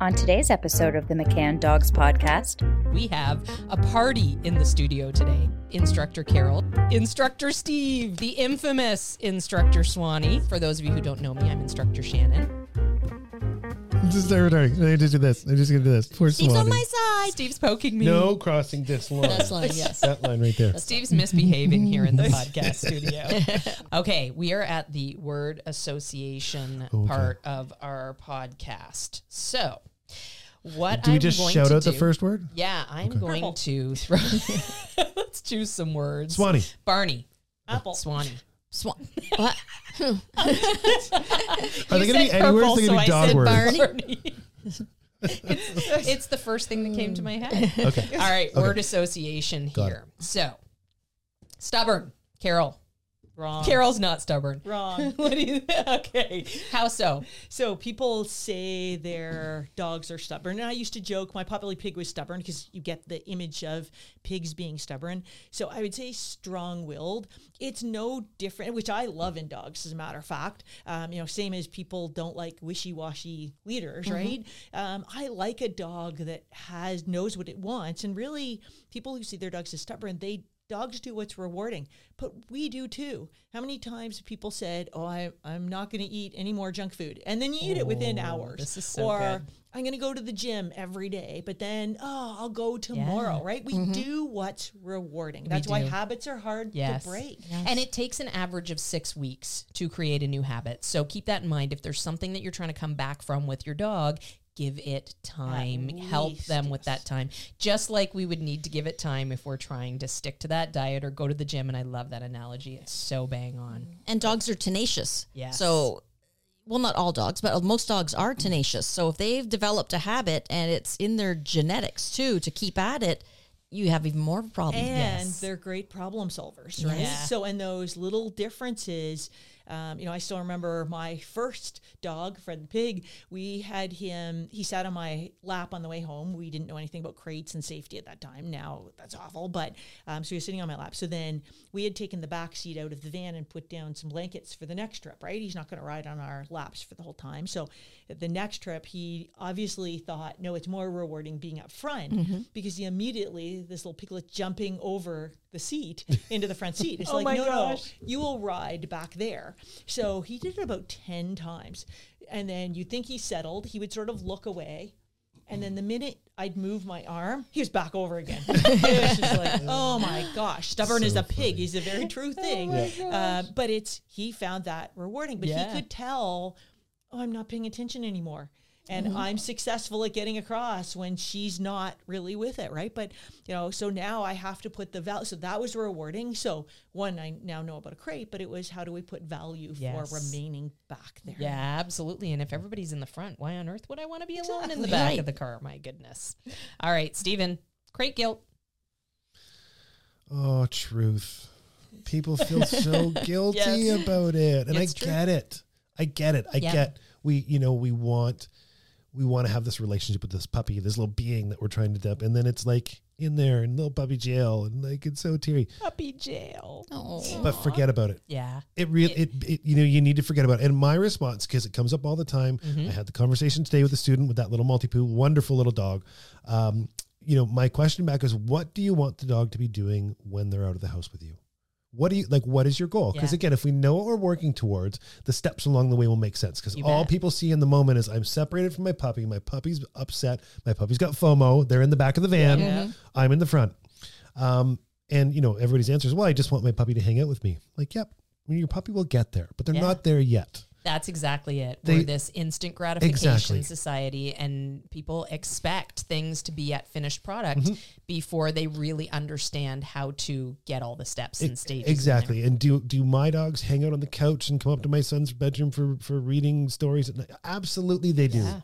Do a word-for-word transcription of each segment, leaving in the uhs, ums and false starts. On today's episode of the McCann Dogs Podcast, we have a party in the studio today. Instructor Carol, Instructor Steve, the infamous Instructor Swanee. For those of you who don't know me, I'm Instructor Shannon. I'm just every time. I just do this. I just gonna do this. Poor Steve's Swanee. On my side. Steve's poking me. No crossing this line. That's line, yes. That line right there. Steve's misbehaving here in the podcast studio. Okay, we are at the word association okay. part of our podcast. So, what do we I'm just going shout to out do, the first word? Yeah, I'm okay. going Purple. to throw. Let's choose some words. Swanee, Barney, Apple, Swanee. Swan. What? Are they going to be anywhere? Are they going to be dog words? it's, it's the first thing that came to my head. Okay. All right. Okay. Word association Got here. It. So, stubborn. Carol. Wrong. Carol's not stubborn. Wrong. What do you? Okay. How so? So people say their dogs are stubborn. And I used to joke my puppy pig was stubborn because you get the image of pigs being stubborn. So I would say strong-willed. It's no different, which I love in dogs, as a matter of fact. Um, you know, same as people don't like wishy-washy leaders, mm-hmm. right? Um, I like a dog that has knows what it wants. And really, people who see their dogs as stubborn, they dogs do what's rewarding, but we do too. How many times people said, oh, I, I'm not going to eat any more junk food. And then you eat oh, it within hours. This is so or good. I'm going to go to the gym every day, but then, oh, I'll go tomorrow, yeah. right? We mm-hmm. do what's rewarding. That's why habits are hard yes. to break. Yes. And it takes an average of six weeks to create a new habit. So keep that in mind. If there's something that you're trying to come back from with your dog, give it time, least, help them yes. with that time. Just like we would need to give it time if we're trying to stick to that diet or go to the gym. And I love that analogy. It's so bang on. And dogs are tenacious. Yeah. So, well, not all dogs, but most dogs are tenacious. So if they've developed a habit and it's in their genetics too, to keep at it, you have even more problems. And yes. they're great problem solvers, right? Yeah. So, and those little differences, Um, you know, I still remember my first dog, Fred the Pig. We had him, he sat on my lap on the way home. We didn't know anything about crates and safety at that time. Now that's awful, but um, so he was sitting on my lap. So then we had taken the back seat out of the van and put down some blankets for the next trip, right? He's not going to ride on our laps for the whole time. So the next trip, he obviously thought, no, it's more rewarding being up front mm-hmm. because he immediately, this little piglet jumping over the seat into the front seat. It's oh like, no, gosh. no, you will ride back there. So he did it about ten times. And then you'd think he settled. He would sort of look away. And then the minute I'd move my arm, he was back over again. It was just like, oh my gosh, stubborn so as a pig funny. Is a very true thing. Oh yeah. uh, but it's he found that rewarding. But yeah. he could tell, oh, I'm not paying attention anymore. And mm-hmm. I'm successful at getting across when she's not really with it, right? But, you know, so now I have to put the value. So that was rewarding. So one, I now know about a crate, but it was how do we put value yes. for remaining back there? Yeah, absolutely. And if everybody's in the front, why on earth would I want to be alone exactly. in the back right. of the car? My goodness. All right, Stephen, crate guilt. Oh, truth. People feel so guilty yes. about it. And it's I true. get it. I get it. I yeah. get, we, you know, we want... we want to have this relationship with this puppy, this little being that we're trying to dump. And then it's like in there in little puppy jail and like, it's so teary. Puppy jail. Aww. But forget about it. Yeah. It really, it, it, it, you know, you need to forget about it. And my response, cause it comes up all the time. Mm-hmm. I had the conversation today with a student with that little multi-poo, wonderful little dog. Um, you know, my question back is, what do you want the dog to be doing when they're out of the house with you? What do you like? What is your goal? Because yeah. again, if we know what we're working towards, the steps along the way will make sense. Because all bet. people see in the moment is I'm separated from my puppy. My puppy's upset. My puppy's got FOMO. They're in the back of the van. Yeah. I'm in the front. Um, and you know, everybody's answer is, well, I just want my puppy to hang out with me. Like, yep, I mean, your puppy will get there, but they're yeah. not there yet. That's exactly it. They, We're this instant gratification exactly. society, and people expect things to be at finished product mm-hmm. before they really understand how to get all the steps it, and stages. Exactly. And do do my dogs hang out on the couch and come up to my son's bedroom for, for reading stories? Absolutely they do. Yeah.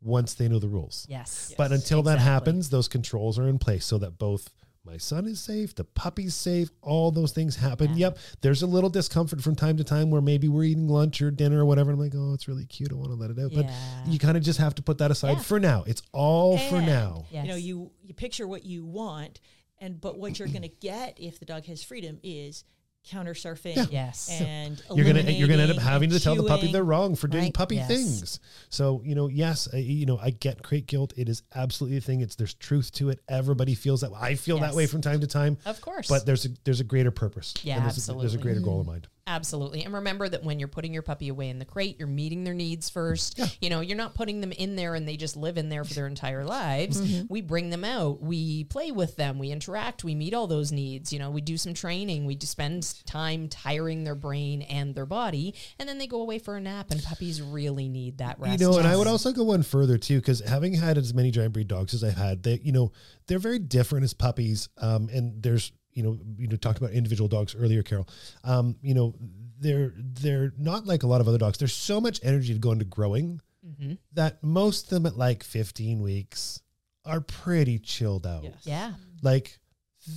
Once they know the rules. Yes. But yes, until exactly. that happens, those controls are in place so that both my son is safe, the puppy's safe, all those things happen. Yeah. Yep, there's a little discomfort from time to time where maybe we're eating lunch or dinner or whatever. I'm like, oh, it's really cute. I want to let it out. Yeah. But you kind of just have to put that aside yeah. for now. It's all and, for now. Yes. You know, you, you picture what you want, and but what you're going to get if the dog has freedom is counter surfing. Yeah. Yes. And you're going to, you're going to end up having to chewing, tell the puppy they're wrong for doing right? puppy yes. things. So, you know, yes, I, you know, I get crate guilt. It is absolutely a thing. It's, there's truth to it. Everybody feels that. I feel yes. that way from time to time. Of course. But there's a, there's a greater purpose. Yeah, and there's absolutely. A, there's a greater goal in mind. Absolutely. And remember that when you're putting your puppy away in the crate, you're meeting their needs first. Yeah. You know, you're not putting them in there and they just live in there for their entire lives. Mm-hmm. We bring them out. We play with them. We interact. We meet all those needs. You know, we do some training. We spend time tiring their brain and their body. And then they go away for a nap, and puppies really need that rest. You know, and I would also go one further too, because having had as many giant breed dogs as I've had, they, you know, they're very different as puppies. Um, and there's, you know, you know, talked about individual dogs earlier, Carol. Um, you know, they're, they're not like a lot of other dogs. There's so much energy to go into growing mm-hmm. that most of them at like fifteen weeks are pretty chilled out. Yes. Yeah. Like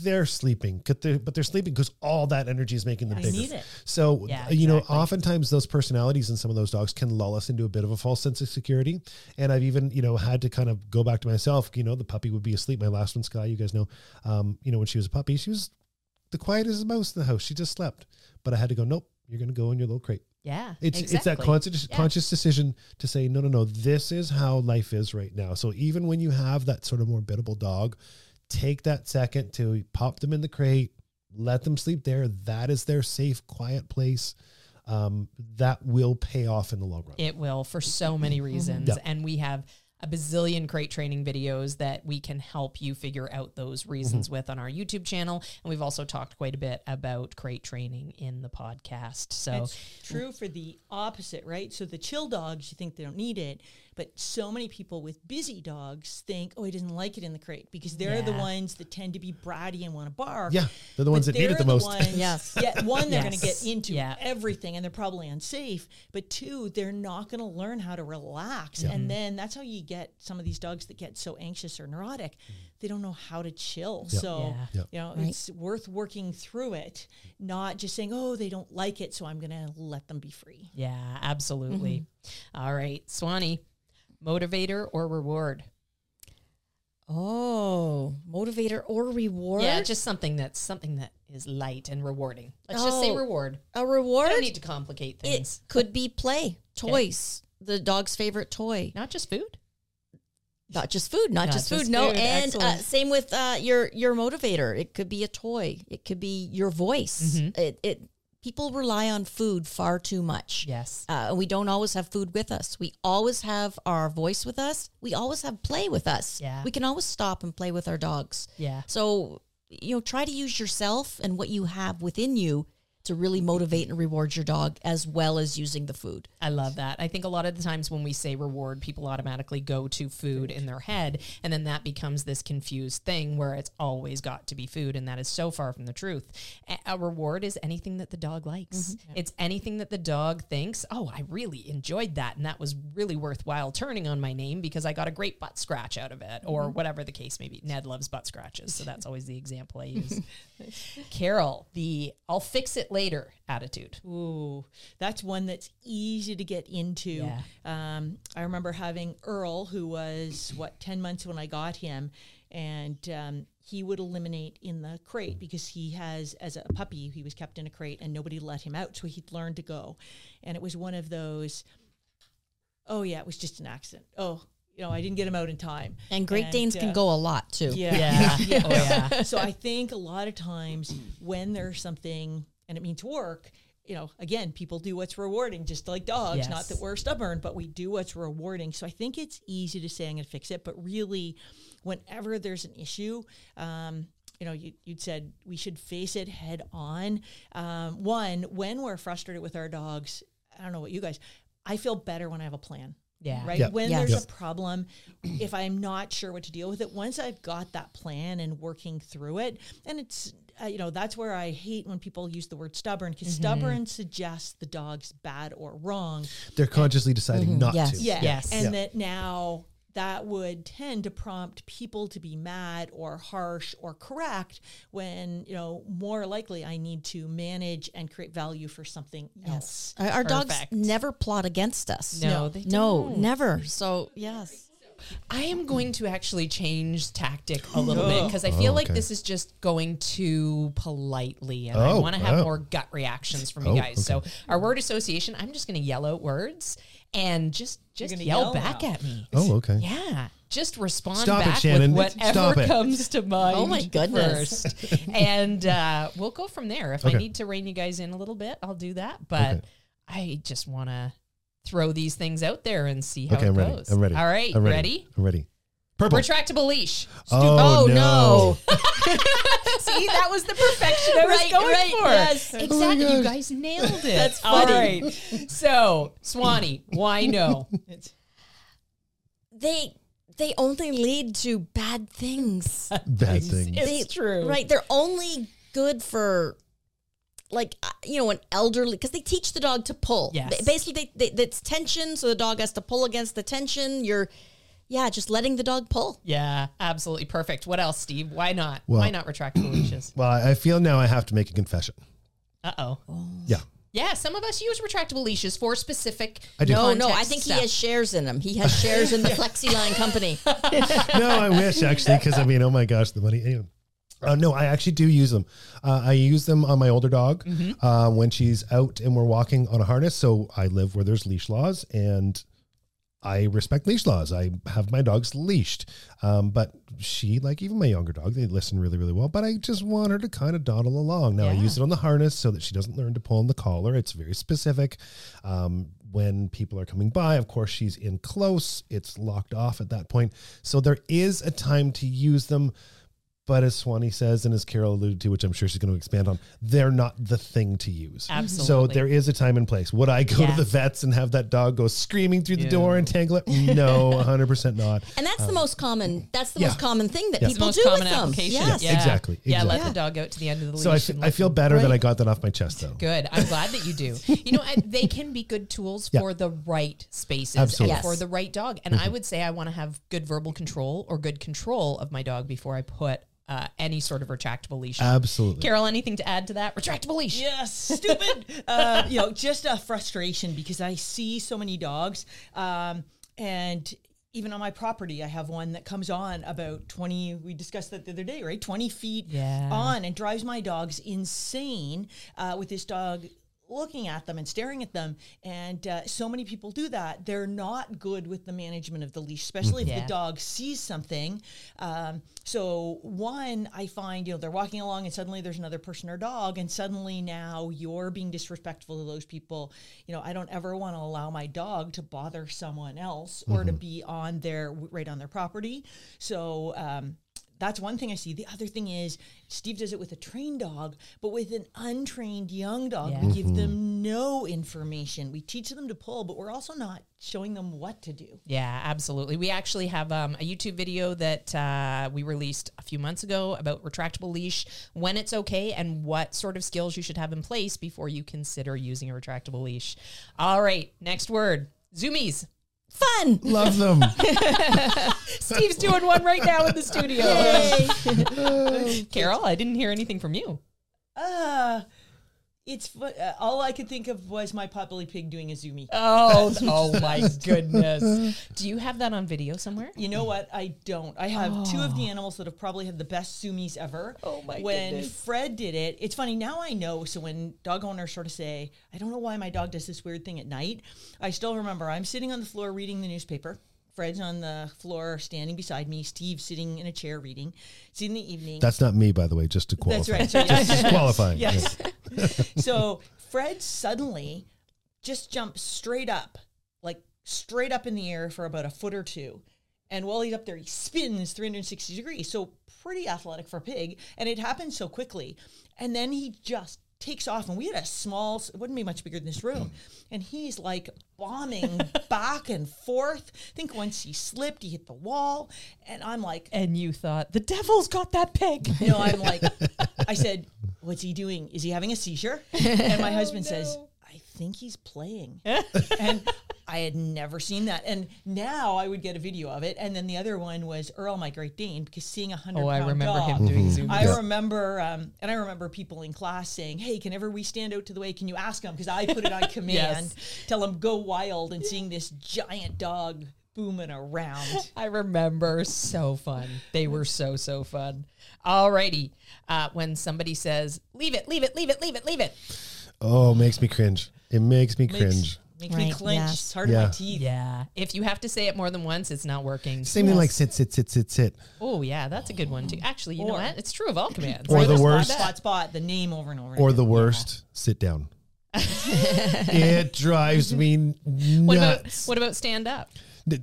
they're sleeping, they're, but they're sleeping because all that energy is making them I bigger. Need it. So, yeah, exactly. You know, oftentimes those personalities in some of those dogs can lull us into a bit of a false sense of security. And I've even, you know, had to kind of go back to myself, you know, the puppy would be asleep. My last one, Sky, you guys know, um, you know, when she was a puppy, she was the quietest mouse in the house. She just slept, but I had to go, nope, you're going to go in your little crate. Yeah, it's exactly. it's that conscious yeah. conscious decision to say, no, no, no, this is how life is right now. So even when you have that sort of more biddable dog, take that second to pop them in the crate, let them sleep there. That is their safe, quiet place. Um, that will pay off in the long run. It will, for so many reasons. Yeah. And we have a bazillion crate training videos that we can help you figure out those reasons mm-hmm. with on our YouTube channel. And we've also talked quite a bit about crate training in the podcast. So it's true for the opposite, right? So the chill dogs, you think they don't need it, but so many people with busy dogs think, oh, he doesn't like it in the crate, because they're yeah. the ones that tend to be bratty and want to bark. Yeah. They're the ones that need it the, the most. Ones, yes. Yeah. One, they're yes. going to get into yeah. everything, and they're probably unsafe, but two, they're not going to learn how to relax. Yeah. And then that's how you get some of these dogs that get so anxious or neurotic, they don't know how to chill. Yep. So, yeah. you know, right. it's worth working through it, not just saying, oh, they don't like it, so I'm going to let them be free. Yeah, absolutely. Mm-hmm. All right, Swanee, motivator or reward? Oh, motivator or reward? Yeah, just something that's something that is light and rewarding. Let's oh, just say reward. A reward? I don't need to complicate things. It could be play, toys, okay. the dog's favorite toy. Not just food. Not just food, not, not just, just food. food. No, and uh, same with uh, your your motivator. It could be a toy. It could be your voice. Mm-hmm. It it people rely on food far too much. Yes, uh, we don't always have food with us. We always have our voice with us. We always have play with us. Yeah, we can always stop and play with our dogs. Yeah, so you know, try to use yourself and what you have within you to really motivate and reward your dog, as well as using the food. I love that. I think a lot of the times when we say reward, people automatically go to food in their head, and then that becomes this confused thing where it's always got to be food, and that is so far from the truth. A reward is anything that the dog likes. Mm-hmm. It's anything that the dog thinks, oh, I really enjoyed that, and that was really worthwhile turning on my name because I got a great butt scratch out of it, or mm-hmm. whatever the case may be. Ned loves butt scratches, so that's always the example I use. Carol, the I'll fix it later attitude. Ooh, that's one that's easy to get into. Yeah. Um, I remember having Earl, who was, what, ten months when I got him, and um, he would eliminate in the crate because he has, as a puppy, he was kept in a crate and nobody let him out, so he'd learned to go. And it was one of those, oh, yeah, it was just an accident. Oh, you know, I didn't get him out in time. And Great and, Danes uh, can go a lot, too. Yeah. yeah. yeah. Oh, yeah. So I think a lot of times when there's something... and it means work, you know, again, people do what's rewarding, just like dogs, yes. not that we're stubborn, but we do what's rewarding. So I think it's easy to say I'm going to fix it, but really whenever there's an issue, um, you know, you, you'd said we should face it head on. Um, one, when we're frustrated with our dogs, I don't know what you guys, I feel better when I have a plan. Yeah. Right. Yep. When yes. there's yep. a problem, if I'm not sure what to deal with it, once I've got that plan and working through it, and it's, uh, you know, that's where I hate when people use the word stubborn, because mm-hmm. stubborn suggests the dog's bad or wrong. They're consciously and, deciding mm-hmm. not yes. to. Yeah. Yes. And yeah. that now that would tend to prompt people to be mad or harsh or correct when, you know, more likely I need to manage and create value for something yes. else. Our, our dogs never plot against us. No, no, they don't. No, never. So, yes. I am going to actually change tactic a little bit because I feel oh, okay. like this is just going too politely, and oh, I want to have oh. more gut reactions from oh, you guys. Okay. So our word association, I'm just going to yell out words and just just yell, yell back out. at me. Oh, okay. Yeah. Just respond Stop back it, with whatever comes to mind. Oh my goodness! First. and uh, we'll go from there. If okay. I need to rein you guys in a little bit, I'll do that. But okay. I just want to throw these things out there and see how okay, it I'm ready. goes. I'm ready. All right, I'm ready. ready? I'm ready. Purple. Retractable leash. Oh, oh no. no. See, that was the perfection I right, was going right, for. Yes. Exactly. Oh, you guys nailed it. That's funny. All right. So, Swanee, why no? They... They only lead to bad things. Bad things. It's they, true. Right. They're only good for, like, you know, an elderly, because they teach the dog to pull. Yes. They, basically, they, they, it's tension, so the dog has to pull against the tension. You're, yeah, just letting the dog pull. Yeah, absolutely. Perfect. What else, Steve? Why not? Well, Why not retractable leashes? Well, I feel now I have to make a confession. Uh-oh. Oh. Yeah. Yeah, some of us use retractable leashes for specific. I do. No, no, I think stuff. he has shares in them. He has shares in the Flexi line company. No, I wish actually, because I mean, oh my gosh, the money. Anyway. Uh, no, I actually do use them. Uh, I use them on my older dog mm-hmm. uh, when she's out and we're walking on a harness. So I live where there's leash laws, and I respect leash laws. I have my dogs leashed, um, but she, like even my younger dog, they listen really, really well, but I just want her to kind of dawdle along. Now yeah. I use it on the harness so that she doesn't learn to pull on the collar. It's very specific. Um, when people are coming by, of course, she's in close. It's locked off at that point. So there is a time to use them. But as Swanee says, and as Carol alluded to, which I'm sure she's going to expand on, they're not the thing to use. Absolutely. So there is a time and place. Would I go yeah. to the vets and have that dog go screaming through the Ew. door and tangle it? No, one hundred percent not. And that's um, the most common. That's the yeah. most common thing that yes. people do with them. Yes. Yeah. Yeah. Exactly, exactly. Yeah, let yeah. the dog out to the end of the leash. So I, feel, I feel better right. that I got that off my chest, though. Good. I'm glad that you do. You know, I, they can be good tools yeah. for the right spaces Absolutely. and yes. for the right dog. And mm-hmm. I would say I want to have good verbal control or good control of my dog before I put Uh, any sort of retractable leash. Absolutely. Carol, anything to add to that? Retractable leash. Yes, stupid. uh, you know, just a frustration because I see so many dogs. Um, and even on my property, I have one that comes on about twenty, we discussed that the other day, right? twenty feet yeah. on, and drives my dogs insane uh, with this dog looking at them and staring at them. And uh, so many people do that. They're not good with the management of the leash, especially mm-hmm. if yeah. the dog sees something. Um, so one, I find, you know, they're walking along and suddenly there's another person or dog, and suddenly now you're being disrespectful to those people. You know, I don't ever want to allow my dog to bother someone else mm-hmm. or to be on their, right on their property. So, um, that's one thing I see. The other thing is Steve does it with a trained dog, but with an untrained young dog, yeah. we mm-hmm. give them no information. We teach them to pull, but we're also not showing them what to do. Yeah, absolutely. We actually have um, a YouTube video that uh, we released a few months ago about retractable leash, when it's okay, and what sort of skills you should have in place before you consider using a retractable leash. All right, next word, zoomies. Fun. Love them. Steve's doing one right now in the studio. Yay. Carol, I didn't hear anything from you. Uh, it's uh, all I could think of was my Puppy Pig doing a zoomie. Oh, oh my goodness. Do you have that on video somewhere? You know what? I don't. I have oh. two of the animals that have probably had the best zoomies ever. Oh my when goodness. When Fred did it, it's funny. Now I know. So when dog owners sort of say, I don't know why my dog does this weird thing at night. I still remember I'm sitting on the floor reading the newspaper. Fred's on the floor standing beside me. Steve sitting in a chair reading. It's in the evening. That's not me, by the way, just to qualify. That's right. So, yes. Just qualifying. Yes. yes. So Fred suddenly just jumped straight up, like straight up in the air for about a foot or two. And while he's up there, he spins three hundred sixty degrees. So pretty athletic for a pig. And it happened so quickly. And then he just takes off, and we had a small, it wouldn't be much bigger than this room, and he's like bombing back and forth. I think once he slipped, he hit the wall, and I'm like... And you thought, the devil's got that pig. You know, I'm like, I said, what's he doing? Is he having a seizure? And my husband oh, no. says, I think he's playing. And I had never seen that. And now I would get a video of it. And then the other one was Earl, my Great Dane, because seeing a hundred pound dog. Oh, I remember dog, him doing zoomies. I remember, um, and I remember people in class saying, hey, whenever we stand out to the way, can you ask him? Because I put it on command, yes. tell him go wild, and seeing this giant dog booming around. I remember. So fun. They were so, so fun. All righty. Uh, when somebody says, leave it, leave it, leave it, leave it, leave it. Oh, it makes me cringe. It makes me makes, cringe. Makes right, me clench. Yes. It's hard yeah. on my teeth. Yeah. If you have to say it more than once, it's not working. Same yes. thing like sit, sit, sit, sit, sit. Oh, yeah. That's a good one, too. Actually, you or, know what? It's true of all commands. Or, or the worst. Spot, spot, spot, the name over and over. Or again. the worst, yeah. sit down. It drives me nuts. What about, what about stand up?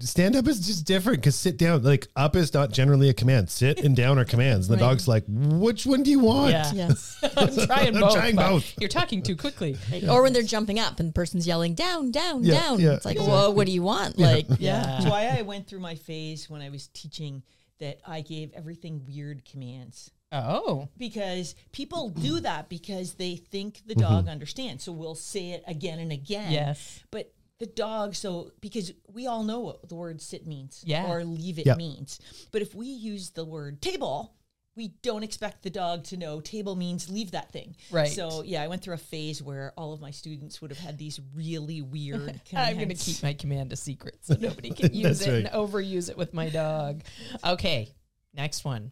Stand up is just different because sit down, like up is not generally a command. Sit and down are commands. And the right. dog's like, which one do you want? Yeah. Yes. I'm trying I'm both. Trying both. You're talking too quickly. Yeah. Or when they're jumping up and the person's yelling down, down, yeah, down. Yeah, it's like, exactly. Whoa, what do you want? Yeah. Like, yeah. That's why I went through my phase when I was teaching that I gave everything weird commands. Oh. Because people do that because they think the dog mm-hmm. understands. So we'll say it again and again. Yes. But the dog, so because we all know what the word sit means yeah. or leave it yep. means. But if we use the word table, we don't expect the dog to know table means leave that thing. Right. So, yeah, I went through a phase where all of my students would have had these really weird commands. I'm going to keep my command a secret so nobody can use it right. and overuse it with my dog. Okay, next one.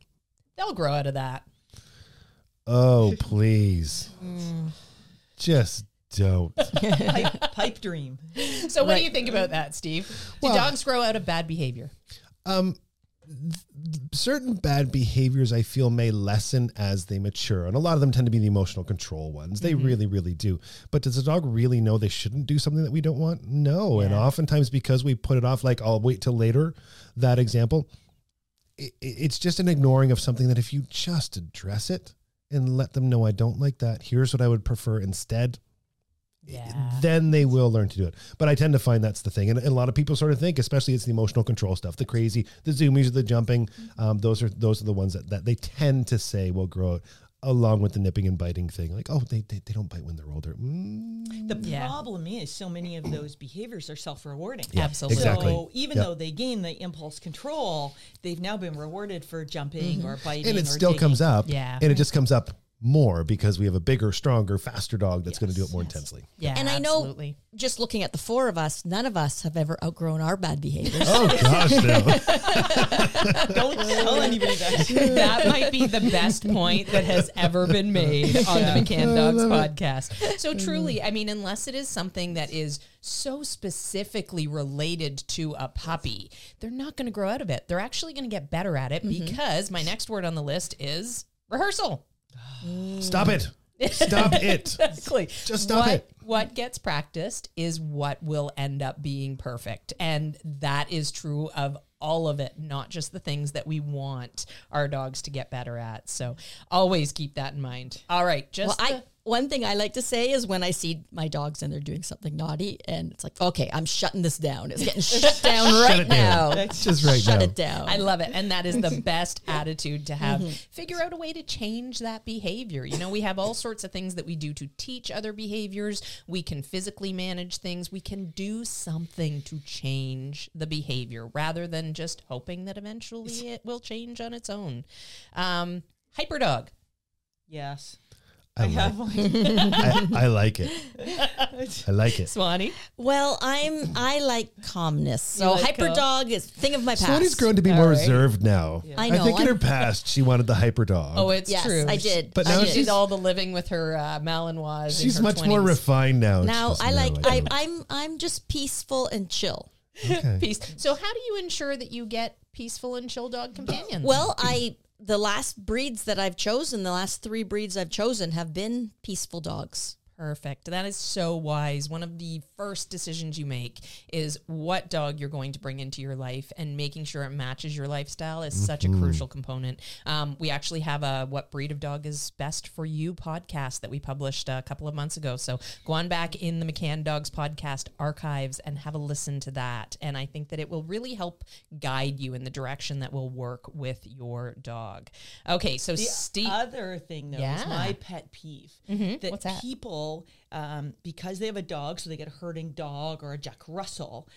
They'll grow out of that. Oh, please. Mm. Just don't. pipe, pipe dream. So what right. do you think about that, Steve? Do well, dogs grow out of bad behavior? Um, th- certain bad behaviors I feel may lessen as they mature. And a lot of them tend to be the emotional control ones. They mm-hmm. really, really do. But does the dog really know they shouldn't do something that we don't want? No. Yeah. And oftentimes because we put it off, like I'll wait till later, that example, it's just an ignoring of something that if you just address it and let them know I don't like that, here's what I would prefer instead, yeah. then they will learn to do it. But I tend to find that's the thing. And, and a lot of people sort of think, especially it's the emotional control stuff, the crazy, the zoomies, the jumping. Um, those are those are the ones that, that they tend to say will grow out along with the nipping and biting thing. Like, oh, they they, they don't bite when they're older. Mm. The yeah. problem is so many of those behaviors are self-rewarding. Yeah, absolutely. Exactly. So even yep. though they gain the impulse control, they've now been rewarded for jumping mm-hmm. or biting. And it or still digging. comes up. Yeah. And it just comes up more because we have a bigger, stronger, faster dog that's yes, going to do it more yes. intensely. Yeah, and absolutely. I know just looking at the four of us, none of us have ever outgrown our bad behaviors. Oh, gosh, no. Don't tell anybody that. That might be the best point that has ever been made on yeah. the McCann Dogs podcast. It. So truly, I mean, unless it is something that is so specifically related to a puppy, they're not going to grow out of it. They're actually going to get better at it mm-hmm. because my next word on the list is rehearsal. Stop it. Stop it. Exactly. Just stop what, it. What gets practiced is what will end up being perfect. And that is true of all of it, not just the things that we want our dogs to get better at. So always keep that in mind. All right. Just well, the- I, one thing I like to say is when I see my dogs and they're doing something naughty and it's like, okay, I'm shutting this down. It's getting shut down right shut now. Down. Just right shut now. it down. I love it. And that is the best attitude to have. Mm-hmm. Figure out a way to change that behavior. You know, we have all sorts of things that we do to teach other behaviors. We can physically manage things. We can do something to change the behavior rather than just hoping that eventually it will change on its own. Um, hyperdog. Yes. I, I, have like, I, I like it. I like it. Swanee? Well, I'm I like calmness. So like hyperdog is thing of my past. Swanee's grown to be All more right. reserved now. Yeah. I know. I think I'm, in her past she wanted the hyperdog. Oh, it's yes, true. I did. But now I did. She's all the living with her uh, Malinois. She's much twenties. More refined now. Now I like I, I'm I'm just peaceful and chill. Okay. Peace. So how do you ensure that you get peaceful and chill dog companions? Well, I The last breeds that I've chosen, the last three breeds I've chosen have been peaceful dogs. Perfect. That is so wise. One of the first decisions you make is what dog you're going to bring into your life, and making sure it matches your lifestyle is mm-hmm. such a crucial component. Um, we actually have a What Breed of Dog is Best for You podcast that we published a couple of months ago. So go on back in the McCann Dogs podcast archives and have a listen to that. And I think that it will really help guide you in the direction that will work with your dog. Okay, so Steve. The other thing, though, yeah. is my pet peeve. Mm-hmm. That What's that? People Um, because they have a dog, so they get a herding dog or a Jack Russell.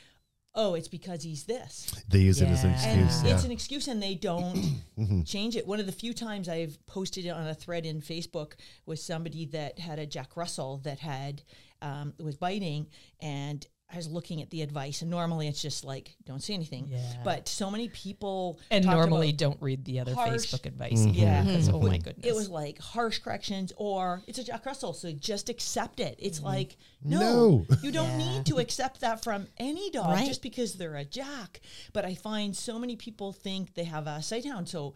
Oh, it's because he's this. They use yeah. it as an excuse. Yeah. It's an excuse, and they don't change it. One of the few times I've posted it on a thread in Facebook was somebody that had a Jack Russell that had um, was biting, and I was looking at the advice, and normally it's just like, don't say anything. Yeah. But so many people... And normally don't read the other harsh, Facebook advice. Mm-hmm. Yeah. Mm-hmm. Oh, my goodness. It was like harsh corrections, or it's a Jack Russell, so just accept it. It's mm-hmm. like, no, no, you don't yeah. need to accept that from any dog right. just because they're a Jack. But I find so many people think they have a Sighthound, so...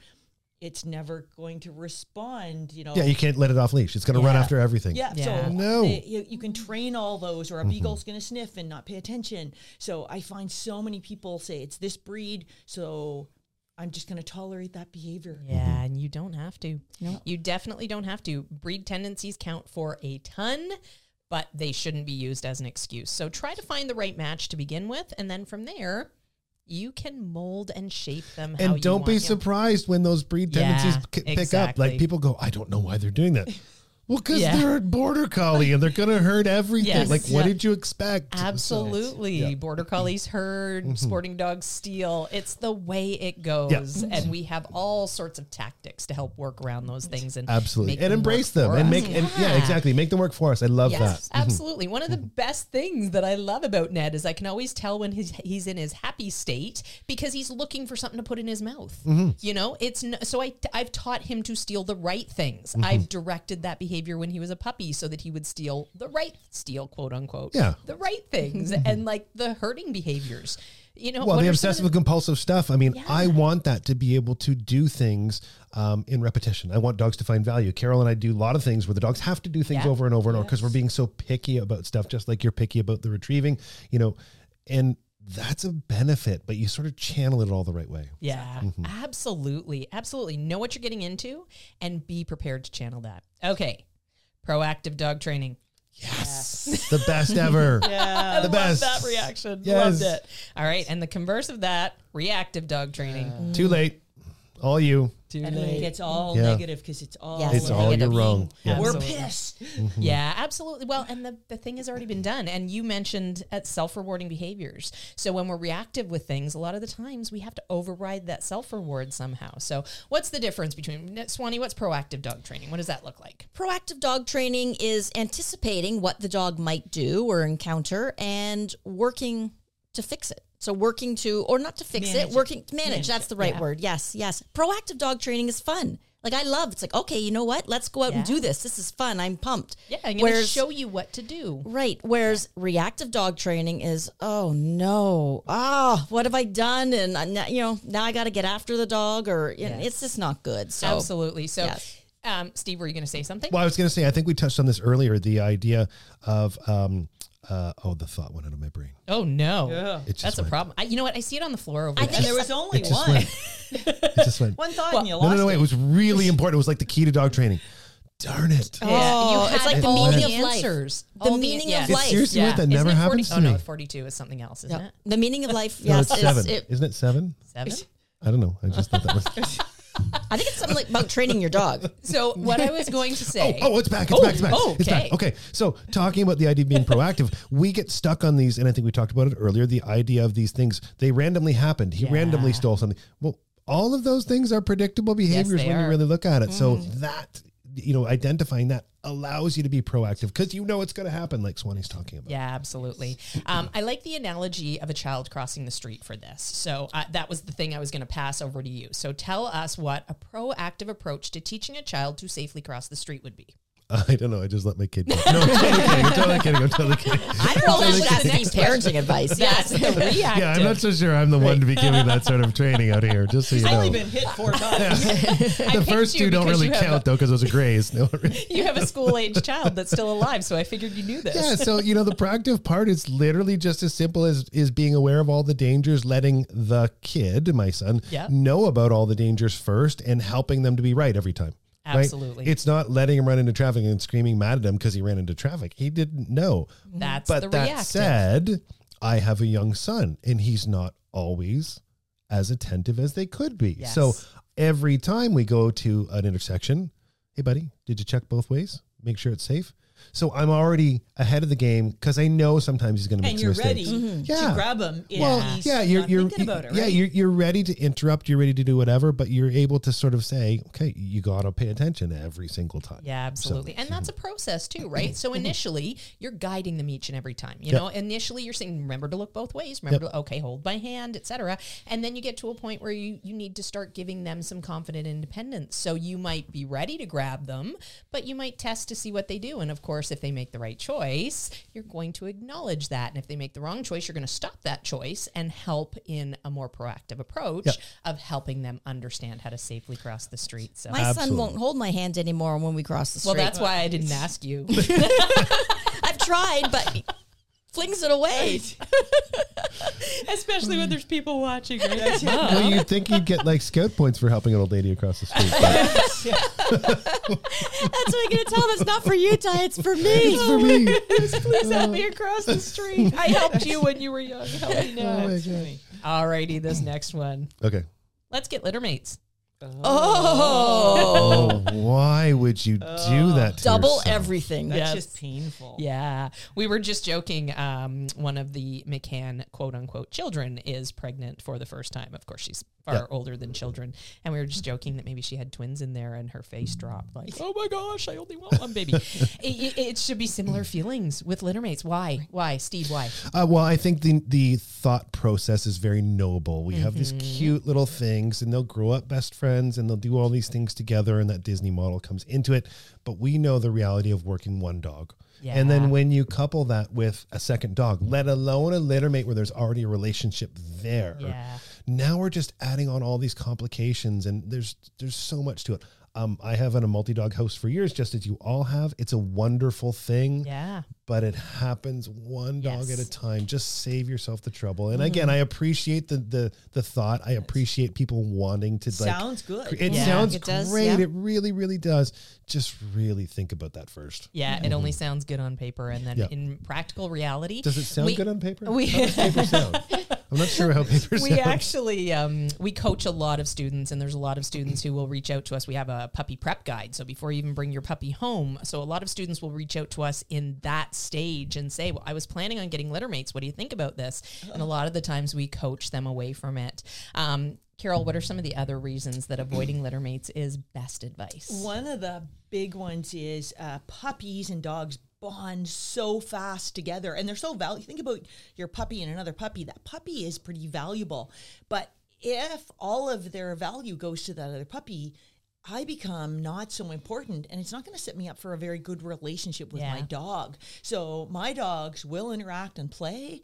it's never going to respond, you know. Yeah, you can't let it off leash. It's going to yeah. run after everything. Yeah, yeah. so no. they, you, you can train all those, or a mm-hmm. beagle's going to sniff and not pay attention. So I find so many people say it's this breed, so I'm just going to tolerate that behavior. Yeah, mm-hmm. and you don't have to. No. You definitely don't have to. Breed tendencies count for a ton, but they shouldn't be used as an excuse. So try to find the right match to begin with, and then from there... you can mold and shape them how you want. And don't be surprised when those breed tendencies yeah, c- pick exactly. up. Like people go, I don't know why they're doing that. Well, because yeah. they're a border collie and they're going to herd everything. Yes. Like, what yeah. did you expect? Absolutely. So, yeah. Border collies herd, mm-hmm. sporting dogs steal. It's the way it goes. Yeah. And we have all sorts of tactics to help work around those things. And absolutely. And them embrace them. And make, yeah. And, yeah, exactly. Make them work for us. I love yes, that. Absolutely. One of the best things that I love about Ned is I can always tell when he's, he's in his happy state because he's looking for something to put in his mouth. Mm-hmm. You know, it's no, so I, I've taught him to steal the right things. Mm-hmm. I've directed that behavior. behavior when he was a puppy so that he would steal the right steal quote unquote yeah. the right things and like the hurting behaviors, you know. Well, the obsessive the- compulsive stuff, I mean yeah. I want that to be able to do things um in repetition. I want dogs to find value. Carol and I do a lot of things where the dogs have to do things yeah. over and over and yes. over because we're being so picky about stuff, just like you're picky about the retrieving, you know. And that's a benefit, but you sort of channel it all the right way. Yeah, mm-hmm. absolutely. Absolutely. Know what you're getting into and be prepared to channel that. Okay. Proactive dog training. Yes. yes. The best ever. yeah. The best. Loved that reaction. Yes. Loved it. All right. And the converse of that, reactive dog training. Uh, Too late. All you. Too and late. Then it gets all yeah. negative because it's all yes. It's all you're wrong. Yeah. We're pissed. Mm-hmm. Yeah, absolutely. Well, and the, the thing has already been done. And you mentioned at self-rewarding behaviors. So when we're reactive with things, a lot of the times we have to override that self-reward somehow. So what's the difference between, Swanee, what's proactive dog training? What does that look like? Proactive dog training is anticipating what the dog might do or encounter and working to fix it. So working to, or not to fix manage it, working, it. manage, manage that's the right yeah. word. Yes, yes. Proactive dog training is fun. Like I love, it's like, okay, you know what? Let's go out yeah. and do this. This is fun. I'm pumped. Yeah, I'm going to show you what to do. Right. Whereas yeah. reactive dog training is, oh no, oh, what have I done? And, I, you know, now I got to get after the dog or you yes. know, it's just not good. So absolutely. So yes. um, Steve, were you going to say something? Well, I was going to say, I think we touched on this earlier, the idea of, um, Uh, oh, the thought went out of my brain. Oh, no. Yeah. That's went. a problem. I, you know what? I see it on the floor over I there. And there was only it one. It just went. One thought well, and you lost it. No, no, no. It. it was really important. It was like the key to dog training. Darn it. Yeah. Oh, you it's like the meaning of answers. The meaning of life. Seriously, that never happens to me. Oh, no, forty-two is something else, isn't yep. it? The meaning of life, yes. No, it's seven. It, isn't it seven? Seven? I don't know. I just thought that was... I think it's something like about training your dog. So what I was going to say. Oh, oh it's back. It's oh, back. It's back. Oh, okay. It's back. Okay. So talking about the idea of being proactive, we get stuck on these. And I think we talked about it earlier. The idea of these things, they randomly happened. He yeah. randomly stole something. Well, all of those things are predictable behaviors yes, when are. you really look at it. Mm. So that, you know, identifying that allows you to be proactive because you know it's going to happen, like Swanee's talking about. Yeah, absolutely. Um, I like the analogy of a child crossing the street for this. So uh, that was the thing I was going to pass over to you. So tell us what a proactive approach to teaching a child to safely cross the street would be. I don't know. I just let my kid go. No, I'm totally kidding. I'm totally kidding. I'm totally kidding. I don't know if that's any parenting advice. Yes. Yeah. yeah, I'm not so sure I'm the one to be giving that sort of training out here, just so you I've know. I've only been hit four times. Yeah. The first two don't really count, a, though, because those are grays. No, really. You have a school-age child that's still alive, so I figured you knew this. Yeah, so, you know, the proactive part is literally just as simple as is being aware of all the dangers, letting the kid, my son, yep. know about all the dangers first and helping them to be right every time. Absolutely. Right? It's not letting him run into traffic and screaming mad at him because he ran into traffic. He didn't know. That's but the that reactive. said, I have a young son and he's not always as attentive as they could be. Yes. So every time we go to an intersection, hey buddy, did you check both ways? Make sure it's safe. So I'm already ahead of the game because I know sometimes he's going to make some mistakes. And you're ready yeah. to grab him. If well, he's yeah, you're, not you're, thinking about it, right? yeah, you're you're ready to interrupt. You're ready to do whatever, but you're able to sort of say, okay, you got to pay attention every single time. Yeah, absolutely. So, and that's a process too, right? So initially you're guiding them each and every time, you yep. know, initially you're saying, remember to look both ways. Remember yep. to, okay, hold my hand, et cetera. And then you get to a point where you, you need to start giving them some confident independence. So you might be ready to grab them, but you might test to see what they do. And of course, if they make the right choice, you're going to acknowledge that. And if they make the wrong choice, you're going to stop that choice and help in a more proactive approach yep. of helping them understand how to safely cross the street. So my Absolutely. son won't hold my hand anymore when we cross the street. Well, that's why I didn't ask you. I've tried, but he flings it away. Especially when there's people watching. Right? No. Well, you'd think you'd get like scout points for helping an old lady across the street. That's what I'm going to tell them. It's not for you, Ty. It's for me. It's for me. Please help me across the street. I helped you when you were young. Help me now. Oh, all righty, this next one. Okay. Let's get littermates. Oh. oh, why would you oh. do that to Double yourself? Everything. That's yes. just painful. Yeah. We were just joking. Um, one of the McCann quote unquote children is pregnant for the first time. Of course, she's far yeah. older than children. And we were just joking that maybe she had twins in there and her face dropped like, oh my gosh, I only want one baby. it, it, it should be similar feelings with littermates. Why? Why? Steve, why? Uh, well, I think the, the thought process is very noble. We mm-hmm. have these cute little things and they'll grow up best friends. And they'll do all these things together, and that Disney model comes into it. But we know the reality of working one dog. Yeah. And then when you couple that with a second dog, let alone a littermate where there's already a relationship there. Yeah. Now we're just adding on all these complications, and there's there's so much to it. Um, I have been a multi-dog host for years, just as you all have. It's a wonderful thing. Yeah. But it happens one dog yes. at a time. Just save yourself the trouble. And mm-hmm. again, I appreciate the the the thought. I appreciate people wanting to like. Sounds good. It yeah. sounds it does, great. Yeah. It really, really does. Just really think about that first. Yeah, mm-hmm. it only sounds good on paper. And then yeah. in practical reality. Does it sound we, good on paper? We, how does paper sound? I'm not sure how paper sounds. We actually, um, we coach a lot of students, and there's a lot of students who will reach out to us. We have a puppy prep guide. So before you even bring your puppy home, so a lot of students will reach out to us in that stage and say, well, I was planning on getting littermates. What do you think about this? And a lot of the times we coach them away from it. Um, Carol, what are some of the other reasons that avoiding littermates is best advice? One of the big ones is uh, puppies and dogs bond so fast together, and they're so valuable. Think about your puppy and another puppy. That puppy is pretty valuable, but if all of their value goes to that other puppy, I become not so important, and it's not going to set me up for a very good relationship with yeah. my dog. So my dogs will interact and play,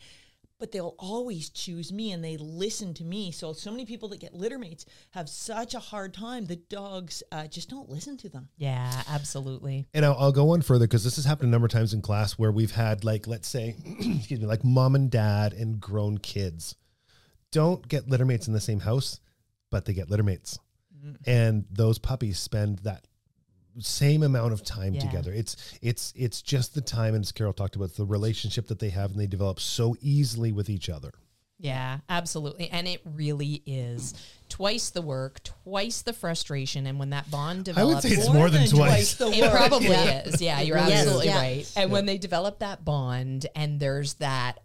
but they'll always choose me and they listen to me. So, so many people that get littermates have such a hard time. The dogs uh, just don't listen to them. Yeah, absolutely. And I'll, I'll go one further because this has happened a number of times in class where we've had like, let's say, excuse me, like mom and dad and grown kids. Don't get littermates in the same house, but they get littermates. Mm-hmm. And those puppies spend that same amount of time yeah. together. It's it's it's just the time, and as Carol talked about, the relationship that they have and they develop so easily with each other. Yeah, absolutely. And it really is twice the work, twice the frustration. And when that bond develops, I would say it's more, more than, than twice. twice the it work. probably yeah. is. Yeah, you're yes, absolutely yeah. right. And yeah. when they develop that bond and there's that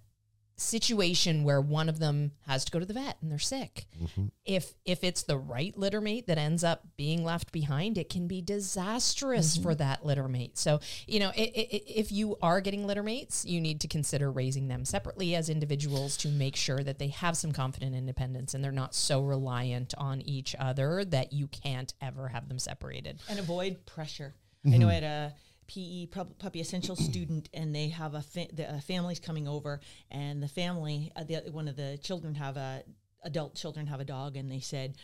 situation where one of them has to go to the vet and they're sick. Mm-hmm. If if it's the right littermate that ends up being left behind, it can be disastrous mm-hmm. for that littermate. So, you know, it, it, if you are getting littermates, you need to consider raising them separately as individuals to make sure that they have some confident independence and they're not so reliant on each other that you can't ever have them separated. And avoid pressure. Mm-hmm. I know at a P E Puppy Essential student, and they have a fa- the uh, family's coming over, and the family, uh, the, one of the children have a adult children have a dog, and they said,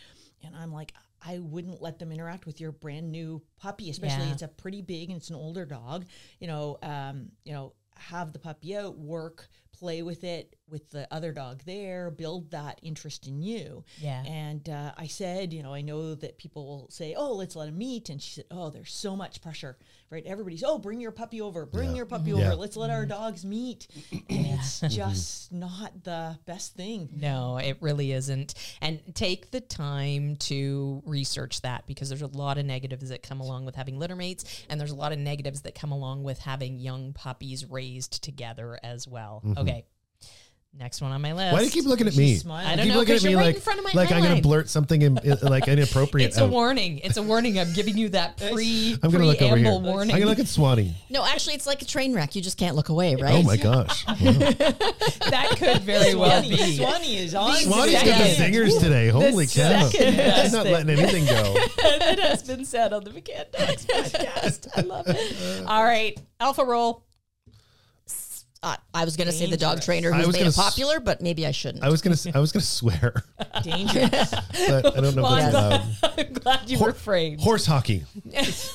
and I'm like, I wouldn't let them interact with your brand new puppy, especially yeah. it's a pretty big and it's an older dog, you know, um, you know, have the puppy out, work, play with it with the other dog there, build that interest in you. Yeah. And uh, I said, you know, I know that people will say, oh, let's let them meet. And she said, oh, there's so much pressure, right? Everybody's, oh, bring your puppy over, bring yeah. your puppy mm-hmm. over. Yeah. Let's let mm-hmm. our dogs meet. And it's just not the best thing. No, it really isn't. And take the time to research that, because there's a lot of negatives that come along with having littermates. And there's a lot of negatives that come along with having young puppies raised together as well. Mm-hmm. Okay. Next one on my list. Why do you keep looking at me? I don't keep know, looking at me right like, in front of my like I'm going to blurt something in, like inappropriate. It's out. A warning. It's a warning. I'm giving you that pre I'm gonna look over here. Warning. I'm going to look at Swanee. No, actually, it's like a train wreck. You just can't look away, right? Oh, my gosh. Wow. That could very well be. Swanee is on. Swanee's got the zingers today. Holy cow. She's not letting anything go. That has been said on the McCann Dogs podcast. I love it. All right. Alpha roll. Uh, I was going to say the dog trainer who's made it popular, s- but maybe I shouldn't. I was going to I was going to swear. Dangerous. But I don't know well, if that's allowed. I'm glad you Hor- were afraid. Horse hockey. Horse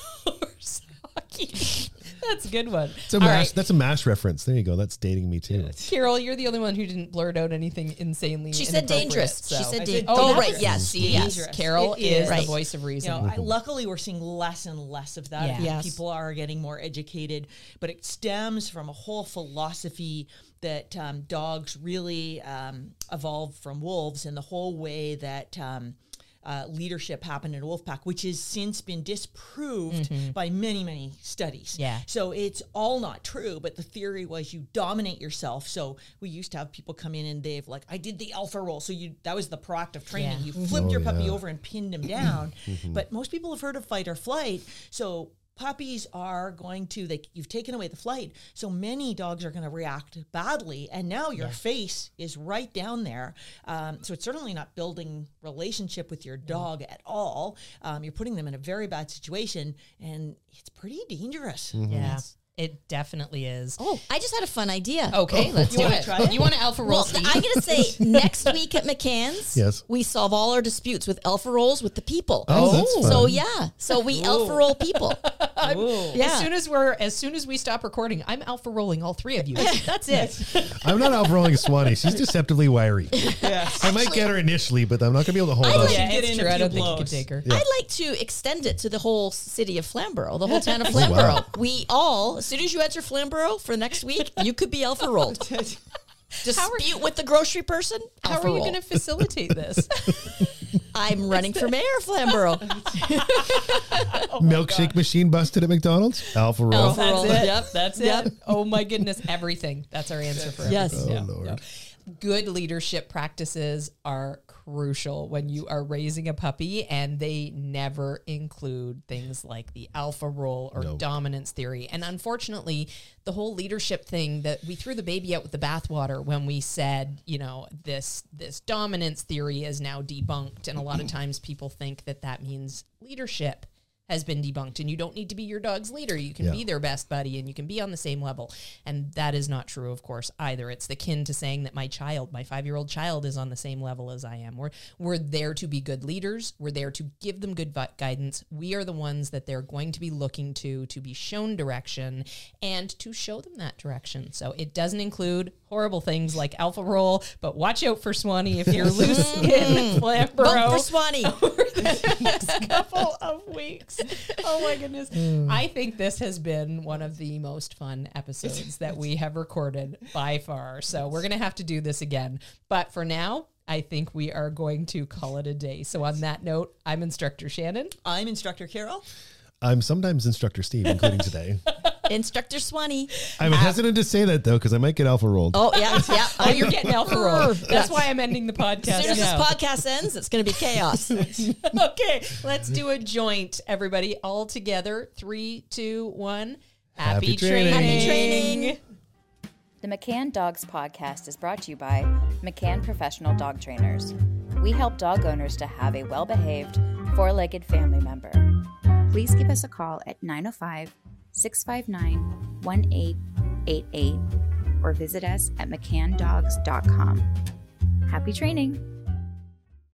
hockey. That's a good one. It's a mash, right. That's a MASH reference. There you go. That's dating me too. Carol, you're the only one who didn't blurt out anything insanely. She said dangerous. So. She said dangerous. Oh, right. Yes. Yes. Dangerous. Carol is, is right. The voice of reason. You know, I, luckily, we're seeing less and less of that. Yeah. Yes. People are getting more educated, but it stems from a whole philosophy that um, dogs really um, evolved from wolves, and the whole way that um, Uh, leadership happened in Wolfpack, which has since been disproved mm-hmm. by many, many studies. Yeah. So it's all not true, but the theory was you dominate yourself. So we used to have people come in and they've like, I did the alpha roll. So you that was the product of training. Yeah. You flipped oh, your puppy yeah. over and pinned him down. But most people have heard of fight or flight. So puppies are going to, they, you've taken away the flight. So many dogs are going to react badly. And now your yeah. face is right down there. Um, so it's certainly not building relationship with your dog mm. at all. Um, you're putting them in a very bad situation, and it's pretty dangerous. Mm-hmm. Yeah. It's, It definitely is. Oh, I just had a fun idea. Okay, oh. let's you do it. Try it. You want to alpha roll? Well, I'm going to say next week at McCann's, yes. we solve all our disputes with alpha rolls with the people. Oh, oh that's fun. So yeah, so we Ooh. Alpha roll people. Yeah. As soon as we're, as soon as we stop recording, I'm alpha rolling all three of you. That's it. I'm not alpha rolling Swanee. She's deceptively wiry. Yes. I might Actually, get her initially, but I'm not going to be able to hold I'd on. Like yeah, get in I don't blows. Think you can take her. Yeah. I'd like to extend it to the whole city of Flamborough, the whole town of Flamborough. Oh, wow. We all. As soon as you enter Flamborough for next week, you could be alpha rolled. Dispute with the grocery person. How are you going to facilitate this? I'm running for mayor of Flamborough. Oh Milkshake God. Machine busted at McDonald's. Alpha roll. Alpha roll. That's it. Yep, that's yep. it. Oh my goodness, everything. That's our answer for everything. Yes. Oh yeah. Lord. Yeah. Good leadership practices are crucial when you are raising a puppy, and they never include things like the alpha role or nope. dominance theory. And unfortunately, the whole leadership thing, that we threw the baby out with the bathwater when we said, you know, this this dominance theory is now debunked. And a lot of times people think that that means leadership has been debunked, and you don't need to be your dog's leader. You can yeah. be their best buddy, and you can be on the same level. And that is not true, of course, either. It's akin to saying that my child, my five-year-old child, is on the same level as I am. We're, we're there to be good leaders. We're there to give them good bu- guidance. We are the ones that they're going to be looking to, to be shown direction and to show them that direction. So it doesn't include horrible things like alpha roll, but watch out for Swanee if you're loose in Flamborough. Vote for Swanee. Over the next couple of weeks. Oh my goodness. Mm. I think this has been one of the most fun episodes that we have recorded by far. So we're going to have to do this again. But for now, I think we are going to call it a day. So on that note, I'm Instructor Shannon. I'm Instructor Carol. I'm sometimes Instructor Steve, including today. Instructor Swanee. I'm uh, hesitant to say that, though, because I might get alpha rolled. Oh, yeah. yeah. Oh, you're getting alpha rolled. That's why I'm ending the podcast. As soon as now. This podcast ends, it's going to be chaos. Okay. Let's do a joint, everybody. All together. Three, two, one. Happy, Happy training. training. Happy training. The McCann Dogs Podcast is brought to you by McCann Professional Dog Trainers. We help dog owners to have a well-behaved, four-legged family member. Please give us a call at nine oh five, six five nine, one eight eight eight or visit us at McCann Dogs dot com. Happy training!